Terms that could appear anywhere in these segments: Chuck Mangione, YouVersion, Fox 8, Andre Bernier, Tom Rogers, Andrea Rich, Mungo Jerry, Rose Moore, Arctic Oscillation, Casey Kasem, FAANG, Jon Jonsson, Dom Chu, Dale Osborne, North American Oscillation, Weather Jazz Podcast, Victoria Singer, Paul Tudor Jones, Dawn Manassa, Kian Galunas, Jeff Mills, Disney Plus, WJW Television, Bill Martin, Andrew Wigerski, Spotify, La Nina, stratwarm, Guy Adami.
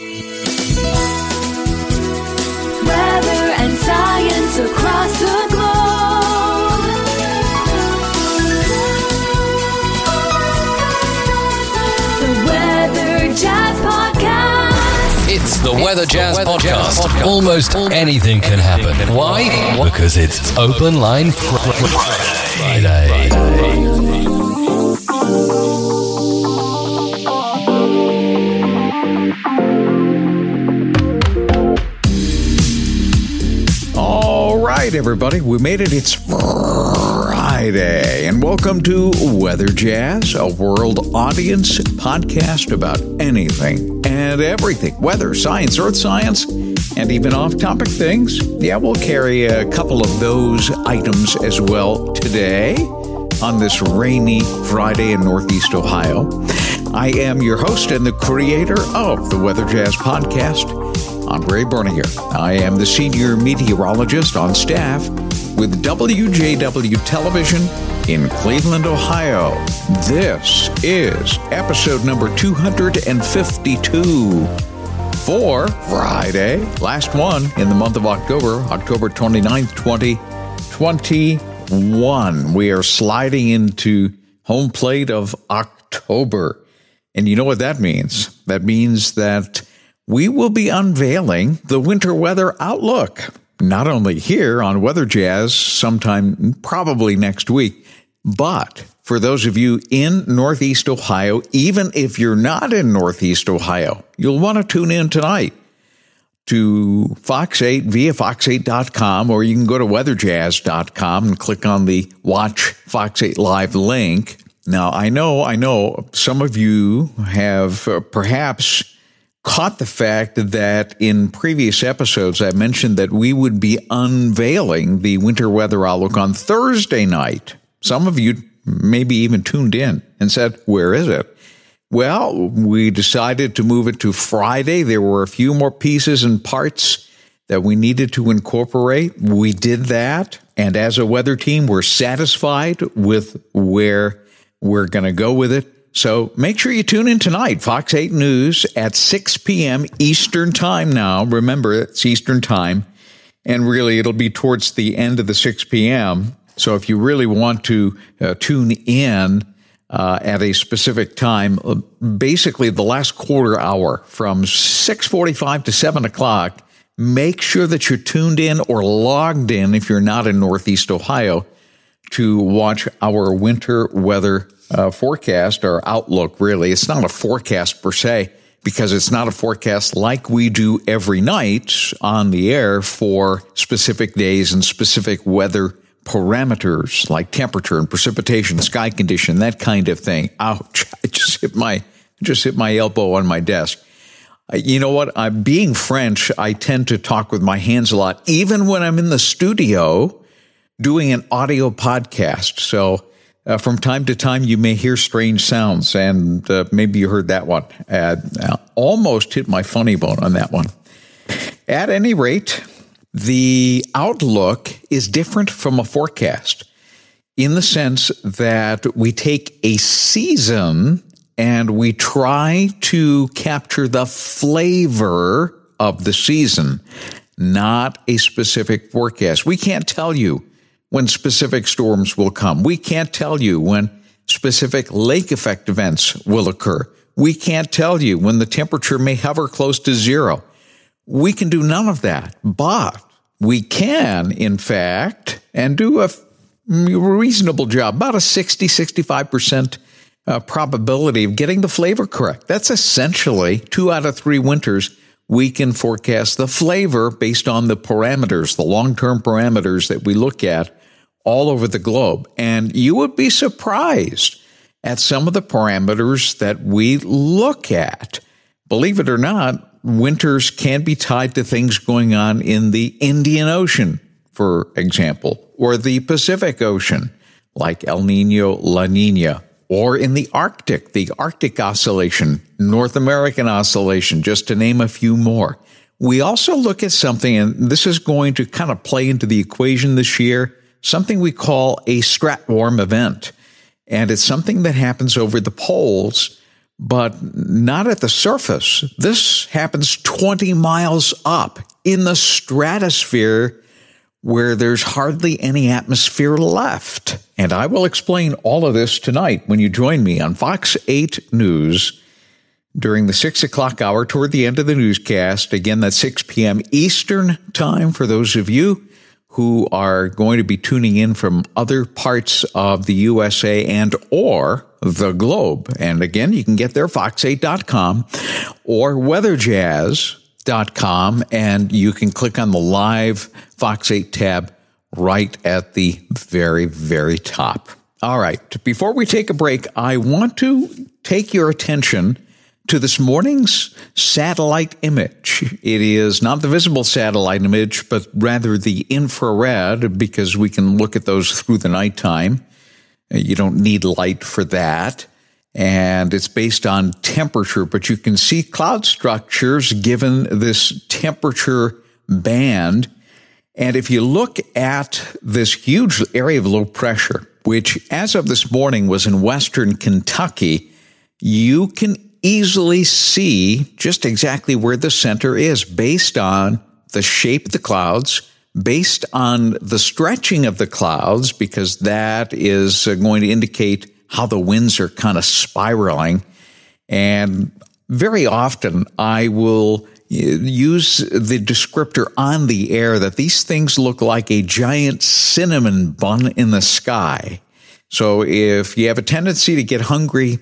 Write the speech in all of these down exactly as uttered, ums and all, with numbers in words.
Weather and science across the globe. The Weather Jazz Podcast. It's the it's Weather Jazz the Weather Podcast. Podcast. Almost anything can happen. Why? Because it's Open Line Friday. Friday. Friday. Right, everybody, we made it. It's Friday, and welcome to Weather Jazz, a world audience podcast about anything and everything, weather, science, earth science, and even off-topic things. Yeah, we'll carry a couple of those items as well today on this rainy Friday in Northeast Ohio. I am your host and the creator of the Weather Jazz Podcast, Andre Bernier. I am the senior meteorologist on staff with W J W Television in Cleveland, Ohio. This is episode number two fifty-two for Friday, last one in the month of October, October twenty-ninth, twenty twenty-one. We are sliding into home plate of October. And you know what that means? That means that we will be unveiling the winter weather outlook, not only here on Weather Jazz sometime probably next week, but for those of you in Northeast Ohio, even if you're not in Northeast Ohio, you'll want to tune in tonight to Fox eight via fox eight dot com, or you can go to weather jazz dot com and click on the Watch Fox eight Live link. Now, I know, I know some of you have uh, perhaps caught the fact that in previous episodes, I mentioned that we would be unveiling the winter weather outlook on Thursday night. Some of you maybe even tuned in and said, where is it? Well, we decided to move it to Friday. There were a few more pieces and parts that we needed to incorporate. We did that. And as a weather team, we're satisfied with where we're going to go with it. So make sure you tune in tonight, Fox eight News at six p.m. Eastern Time now. Remember, it's Eastern Time, and really it'll be towards the end of the six p.m. So if you really want to uh, tune in uh, at a specific time, basically the last quarter hour from six forty-five to seven o'clock, make sure that you're tuned in or logged in if you're not in Northeast Ohio to watch our winter weather Uh, forecast or outlook, really. It's not a forecast per se, because it's not a forecast like we do every night on the air for specific days and specific weather parameters like temperature and precipitation, sky condition, that kind of thing. Ouch. I just hit my, just hit my elbow on my desk. Uh, you know what? Uh, being French, I tend to talk with my hands a lot, even when I'm in the studio doing an audio podcast. So Uh, from time to time, you may hear strange sounds, and uh, maybe you heard that one. Uh, almost hit my funny bone on that one. At any rate, the outlook is different from a forecast in the sense that we take a season and we try to capture the flavor of the season, not a specific forecast. We can't tell you when specific storms will come. We can't tell you when specific lake effect events will occur. We can't tell you when the temperature may hover close to zero. We can do none of that, but we can, in fact, and do a reasonable job, about a sixty, sixty-five percent uh, probability of getting the flavor correct. That's essentially two out of three winters. We can forecast the flavor based on the parameters, the long-term parameters that we look at all over the globe. And you would be surprised at some of the parameters that we look at. Believe it or not, winters can be tied to things going on in the Indian Ocean, for example, or the Pacific Ocean, like El Nino, La Nina, or in the Arctic, the Arctic Oscillation, North American Oscillation, just to name a few more. We also look at something, and this is going to kind of play into the equation this year, something we call a stratwarm event. And it's something that happens over the poles, but not at the surface. This happens twenty miles up in the stratosphere where there's hardly any atmosphere left. And I will explain all of this tonight when you join me on Fox eight News during the six o'clock hour toward the end of the newscast. Again, that's six p.m. Eastern time for those of you who are going to be tuning in from other parts of the U S A and or the globe. And again, you can get there, fox eight dot com or weather jazz dot com, and you can click on the live Fox eight tab right at the very, very top. All right, before we take a break, I want to take your attention to this morning's satellite image. It is not the visible satellite image, but rather the infrared, because we can look at those through the nighttime. You don't need light for that. And it's based on temperature, but you can see cloud structures given this temperature band. And if you look at this huge area of low pressure, which as of this morning was in western Kentucky, you can easily see just exactly where the center is based on the shape of the clouds, based on the stretching of the clouds, because that is going to indicate how the winds are kind of spiraling. And very often I will use the descriptor on the air that these things look like a giant cinnamon bun in the sky. So if you have a tendency to get hungry,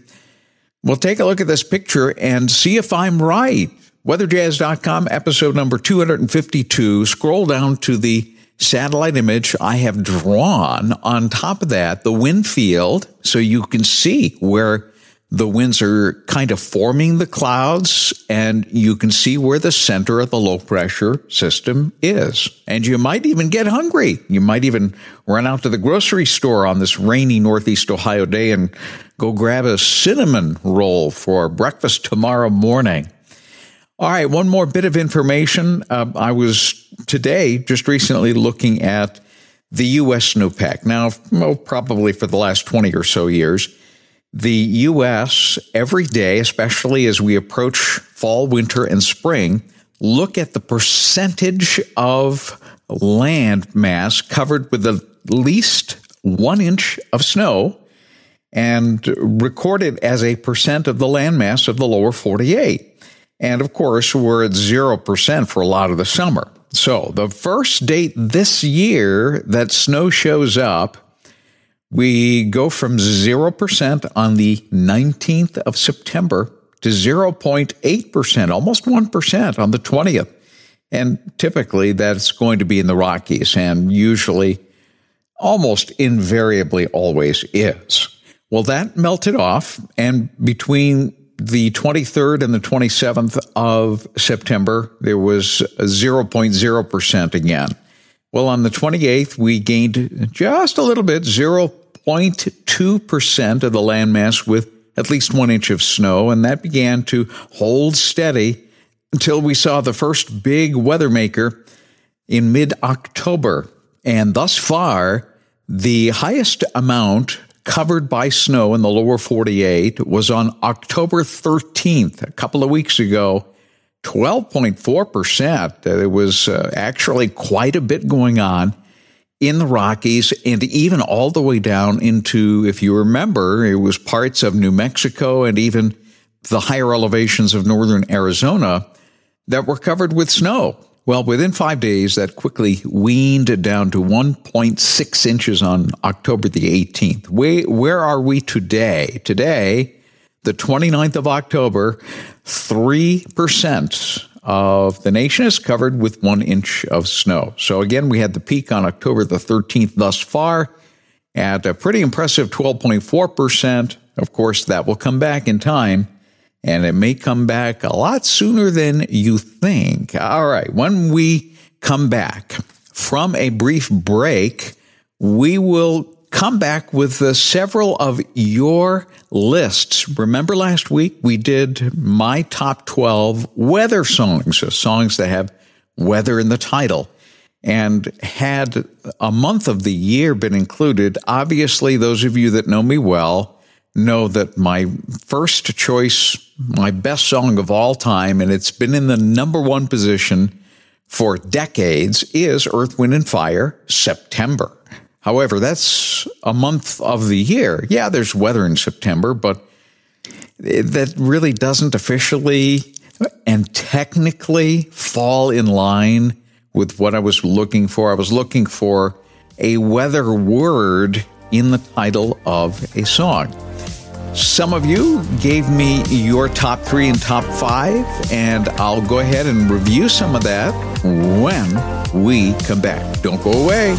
well, take a look at this picture and see if I'm right. weather jazz dot com, episode number two fifty-two. Scroll down to the satellite image I have drawn on top of that, the wind field, so you can see where the winds are kind of forming the clouds, and you can see where the center of the low pressure system is. And you might even get hungry. You might even run out to the grocery store on this rainy Northeast Ohio day and go grab a cinnamon roll for breakfast tomorrow morning. All right, one more bit of information. Uh, I was today just recently looking at the U S snowpack. Now, well, probably for the last twenty or so years, the U S every day, especially as we approach fall, winter, and spring, look at the percentage of land mass covered with at least one inch of snow and recorded as a percent of the landmass of the lower forty-eight. And, of course, we're at zero percent for a lot of the summer. So the first date this year that snow shows up, we go from zero percent on the nineteenth of September to zero point eight percent, almost one percent on the twentieth. And typically that's going to be in the Rockies, and usually almost invariably always is. Well, that melted off, and between the twenty-third and the twenty-seventh of September, there was zero point zero percent again. Well, on the twenty-eighth, we gained just a little bit, zero point two percent of the landmass with at least one inch of snow, and that began to hold steady until we saw the first big weather maker in mid-October. And thus far, the highest amount covered by snow in the lower forty-eight was on October thirteenth, a couple of weeks ago, twelve point four percent. There was uh, actually quite a bit going on in the Rockies, and even all the way down into, if you remember, it was parts of New Mexico and even the higher elevations of northern Arizona that were covered with snow. Well, within five days, that quickly weaned down to one point six inches on October the eighteenth. We, where are we today? Today, the twenty-ninth of October, three percent of the nation is covered with one inch of snow. So again, we had the peak on October the thirteenth thus far at a pretty impressive twelve point four percent. Of course, that will come back in time. And it may come back a lot sooner than you think. All right, when we come back from a brief break, we will come back with uh, several of your lists. Remember last week we did my top twelve weather songs, so songs that have weather in the title. And had a month of the year been included, obviously those of you that know me well know that my first choice, my best song of all time, and it's been in the number one position for decades, is Earth, Wind, and Fire, September. However, that's a month of the year. Yeah, there's weather in September, but that really doesn't officially and technically fall in line with what I was looking for. I was looking for a weather word in the title of a song. Some of you gave me your top three and top five, and I'll go ahead and review some of that when we come back. Don't go away.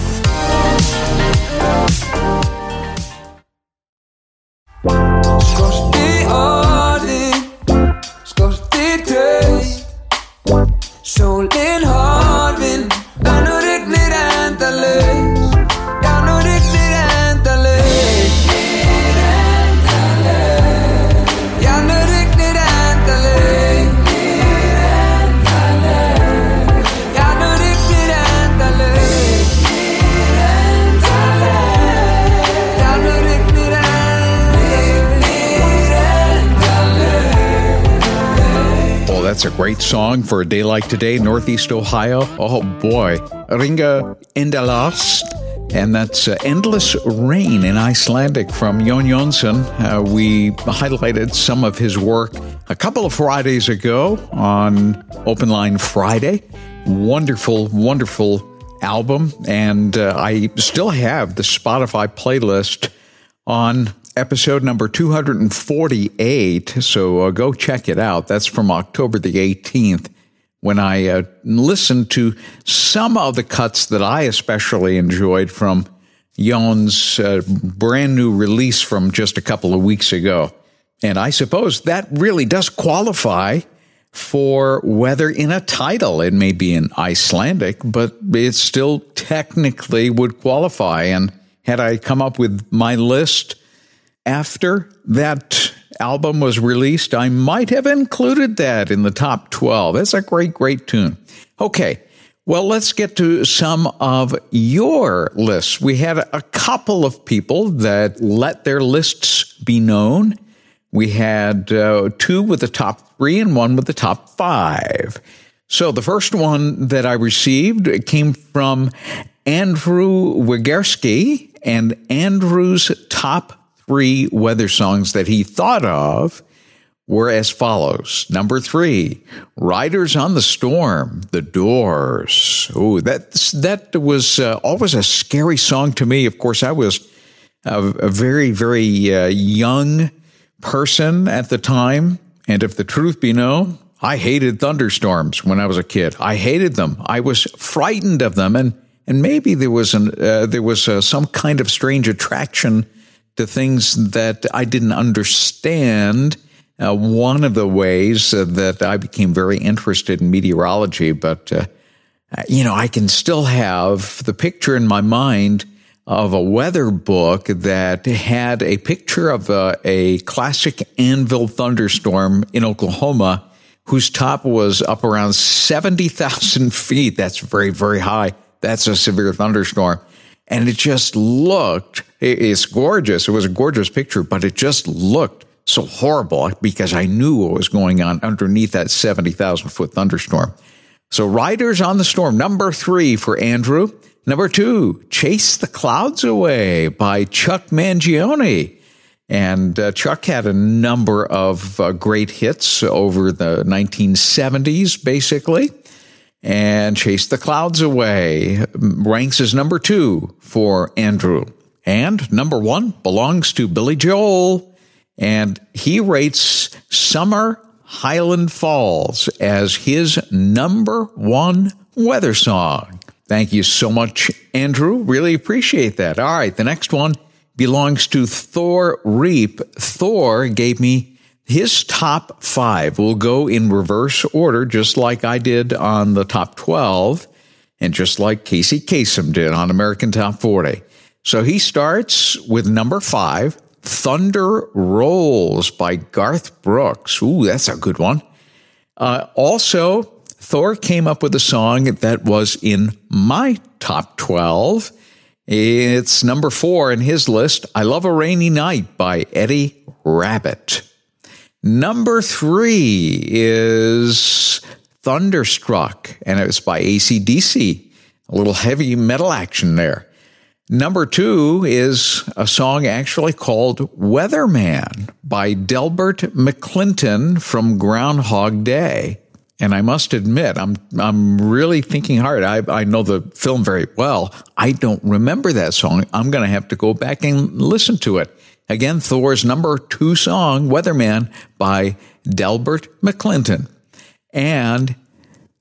That's a great song for a day like today, Northeast Ohio. Oh boy, Ringa Endalas, and that's uh, Endless Rain in Icelandic from Jon Jonsson. Uh, we highlighted some of his work a couple of Fridays ago on Open Line Friday. Wonderful, wonderful album, and uh, I still have the Spotify playlist on episode number two forty-eight, so uh, go check it out. That's from October the eighteenth, when I uh, listened to some of the cuts that I especially enjoyed from Jon's uh, brand new release from just a couple of weeks ago. And I suppose that really does qualify for weather in a title. It may be in Icelandic, but it still technically would qualify. And had I come up with my list after that album was released, I might have included that in the top twelve. That's a great, great tune. Okay, well, let's get to some of your lists. We had a couple of people that let their lists be known. We had uh, two with the top three and one with the top five. So the first one that I received came from Andrew Wigerski, and Andrew's top three weather songs that he thought of were as follows. Number three, Riders on the Storm, The Doors. Ooh, that, that was uh, always a scary song to me. Of course, I was a, a very, very uh, young person at the time. And if the truth be known, I hated thunderstorms when I was a kid. I hated them. I was frightened of them. And, and maybe there was, an, uh, there was uh, some kind of strange attraction to things that I didn't understand. Uh, one of the ways uh, that I became very interested in meteorology, but, uh, you know, I can still have the picture in my mind of a weather book that had a picture of a, a classic anvil thunderstorm in Oklahoma whose top was up around seventy thousand feet. That's very, very high. That's a severe thunderstorm. And it just looked, it's gorgeous. It was a gorgeous picture, but it just looked so horrible because I knew what was going on underneath that seventy thousand foot thunderstorm. So Riders on the Storm, number three for Andrew. Number two, Chase the Clouds Away by Chuck Mangione. And uh, Chuck had a number of uh, great hits over the nineteen seventies, basically. And Chase the Clouds Away ranks as number two for Andrew. And number one belongs to Billy Joel. And he rates Summer Highland Falls as his number one weather song. Thank you so much, Andrew. Really appreciate that. All right, the next one belongs to Thor Reap. Thor gave me his top five. Will go in reverse order, just like I did on the top twelve, and just like Casey Kasem did on American Top forty. So he starts with number five, Thunder Rolls by Garth Brooks. Ooh, that's a good one. Uh, also, Thor came up with a song that was in my top twelve. It's number four in his list, I Love a Rainy Night by Eddie rabbit. Number three is Thunderstruck, and it's by A C D C. A little heavy metal action there. Number two is a song actually called Weatherman by Delbert McClinton from Groundhog Day. And I must admit, I'm I'm really thinking hard. I, I know the film very well. I don't remember that song. I'm going to have to go back and listen to it. Again, Thor's number two song, Weatherman, by Delbert McClinton. And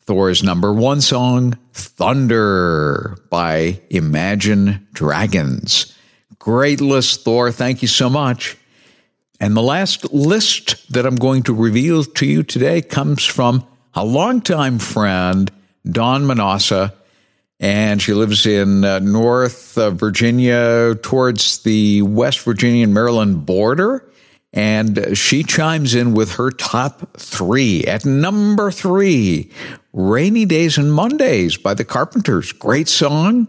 Thor's number one song, Thunder, by Imagine Dragons. Great list, Thor. Thank you so much. And the last list that I'm going to reveal to you today comes from a longtime friend, Dawn Manassa, and she lives in uh, North uh, Virginia, towards the West Virginia and Maryland border. And she chimes in with her top three. At number three, Rainy Days and Mondays by the Carpenters. Great song.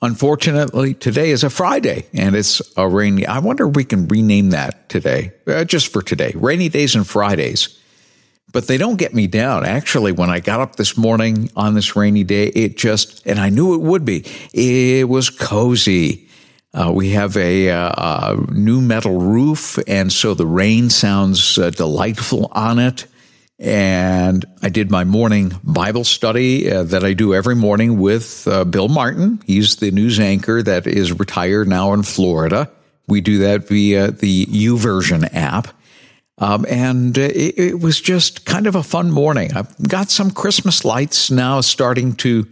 Unfortunately, today is a Friday, and it's a rainy. I wonder if we can rename that today, uh, just for today, Rainy Days and Fridays. But they don't get me down. Actually, when I got up this morning on this rainy day, it just, and I knew it would be, it was cozy. Uh, we have a, uh, a new metal roof, and so the rain sounds uh, delightful on it. And I did my morning Bible study uh, that I do every morning with uh, Bill Martin. He's the news anchor that is retired now in Florida. We do that via the YouVersion app. Um, and it, it was just kind of a fun morning. I've got some Christmas lights now starting to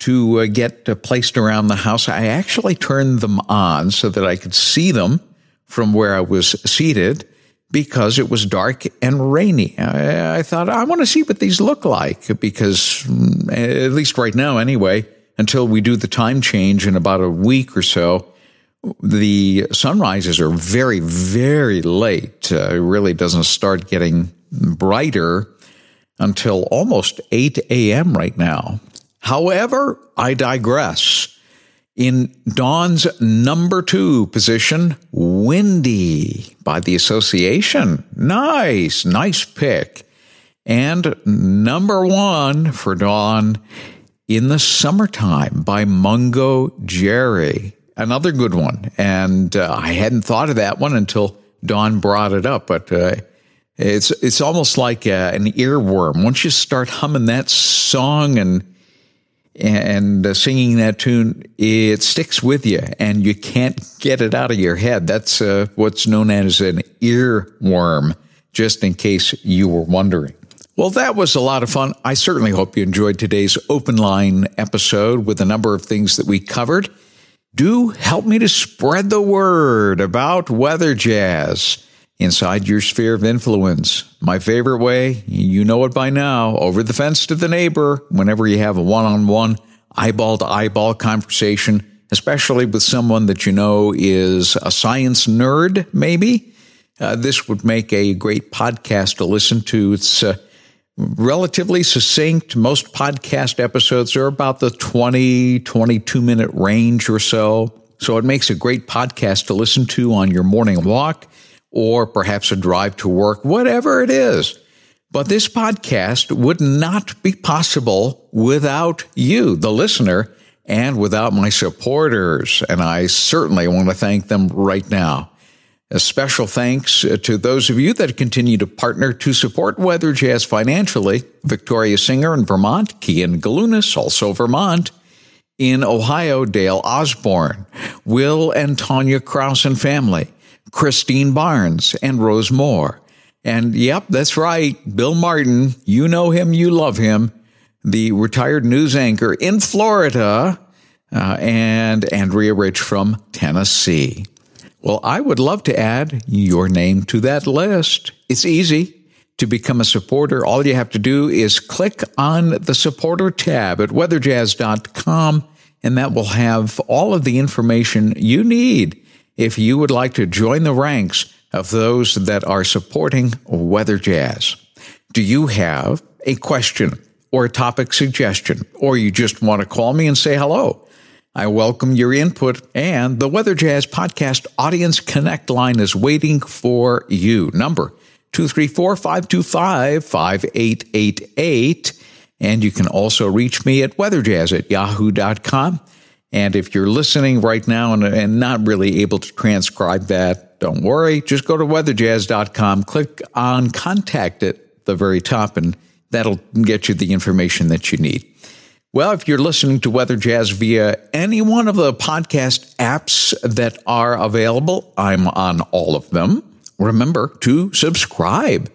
to uh, get uh, placed around the house. I actually turned them on so that I could see them from where I was seated because it was dark and rainy. I, I thought, I want to see what these look like because, at least right now anyway, until we do the time change in about a week or so, the sunrises are very, very late. Uh, it really doesn't start getting brighter until almost eight a.m. right now. However, I digress. In Dawn's number two position, Windy by the Association. Nice, nice pick. And number one for Dawn, In the Summertime by Mungo Jerry. Another good one. And uh, I hadn't thought of that one until Dawn brought it up, but uh, it's, it's almost like uh, an earworm. Once you start humming that song and And uh, singing that tune, it sticks with you, and you can't get it out of your head. That's uh, what's known as an earworm, just in case you were wondering. Well, that was a lot of fun. I certainly hope you enjoyed today's Open Line episode with a number of things that we covered. Do help me to spread the word about weather jazz inside your sphere of influence. My favorite way, you know it by now, over the fence to the neighbor, whenever you have a one-on-one, eyeball-to-eyeball conversation, especially with someone that you know is a science nerd, maybe. Uh, this would make a great podcast to listen to. It's uh, relatively succinct. Most podcast episodes are about the twenty, twenty-two-minute range or so. So it makes a great podcast to listen to on your morning walk, or perhaps a drive to work, whatever it is. But this podcast would not be possible without you, the listener, and without my supporters. And I certainly want to thank them right now. A special thanks to those of you that continue to partner to support Weather Jazz financially. Victoria Singer in Vermont, Kian Galunas, also Vermont. In Ohio, Dale Osborne, Will and Tanya Krause and family, Christine Barnes, and Rose Moore. And yep, that's right, Bill Martin, you know him, you love him, the retired news anchor in Florida, uh, and Andrea Rich from Tennessee. Well, I would love to add your name to that list. It's easy. To become a supporter, all you have to do is click on the supporter tab at weather jazz dot com, and that will have all of the information you need if you would like to join the ranks of those that are supporting Weather Jazz. Do you have a question or a topic suggestion, or you just want to call me and say hello? I welcome your input, and the Weather Jazz Podcast Audience Connect line is waiting for you. Number two three four, five two five, five eight eight eight. And you can also reach me at weatherjazz at yahoo dot com. And if you're listening right now and, and not really able to transcribe that, don't worry. Just go to weatherjazz dot com, click on Contact at the very top, and that'll get you the information that you need. Well, if you're listening to Weather Jazz via any one of the podcast apps that are available, I'm on all of them. Remember to subscribe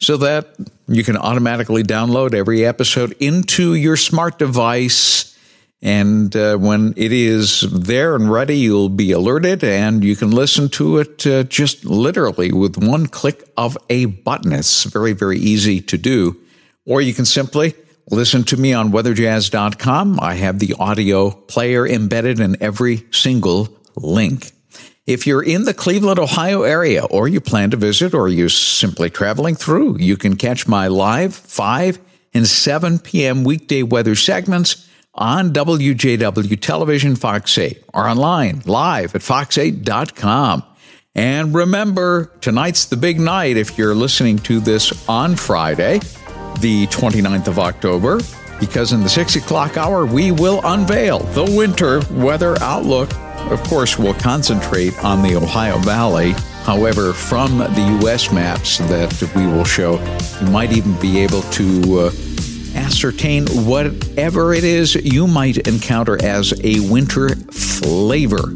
so that you can automatically download every episode into your smart device. And uh, when it is there and ready, you'll be alerted, and you can listen to it uh, just literally with one click of a button. It's very, very easy to do. Or you can simply listen to me on weatherjazz dot com. I have the audio player embedded in every single link. If you're in the Cleveland, Ohio area, or you plan to visit, or you're simply traveling through, you can catch my live five and seven p.m. weekday weather segments on W J W Television, Fox eight, or online, live at fox eight dot com. And remember, tonight's the big night if you're listening to this on Friday, the twenty-ninth of October, because in the six o'clock hour, we will unveil the winter weather outlook. Of course, we'll concentrate on the Ohio Valley. However, from the U S maps that we will show, you might even be able to uh, ascertain whatever it is you might encounter as a winter flavor.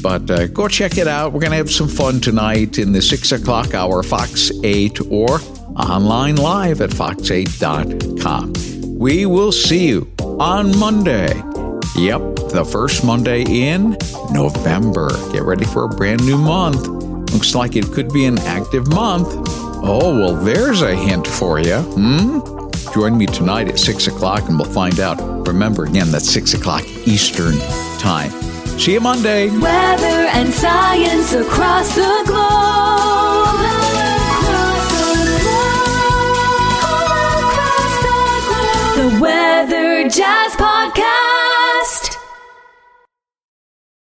But uh, go check it out. We're going to have some fun tonight in the six o'clock hour, Fox eight, or online live at fox eight dot com. We will see you on Monday. Yep, the first Monday in November. Get ready for a brand new month. Looks like it could be an active month. Oh, well, there's a hint for you. Hmm? Join me tonight at six o'clock and we'll find out. Remember, again, that's six o'clock Eastern time. See you Monday. Weather and science across the globe. The Weather Jazz Podcast.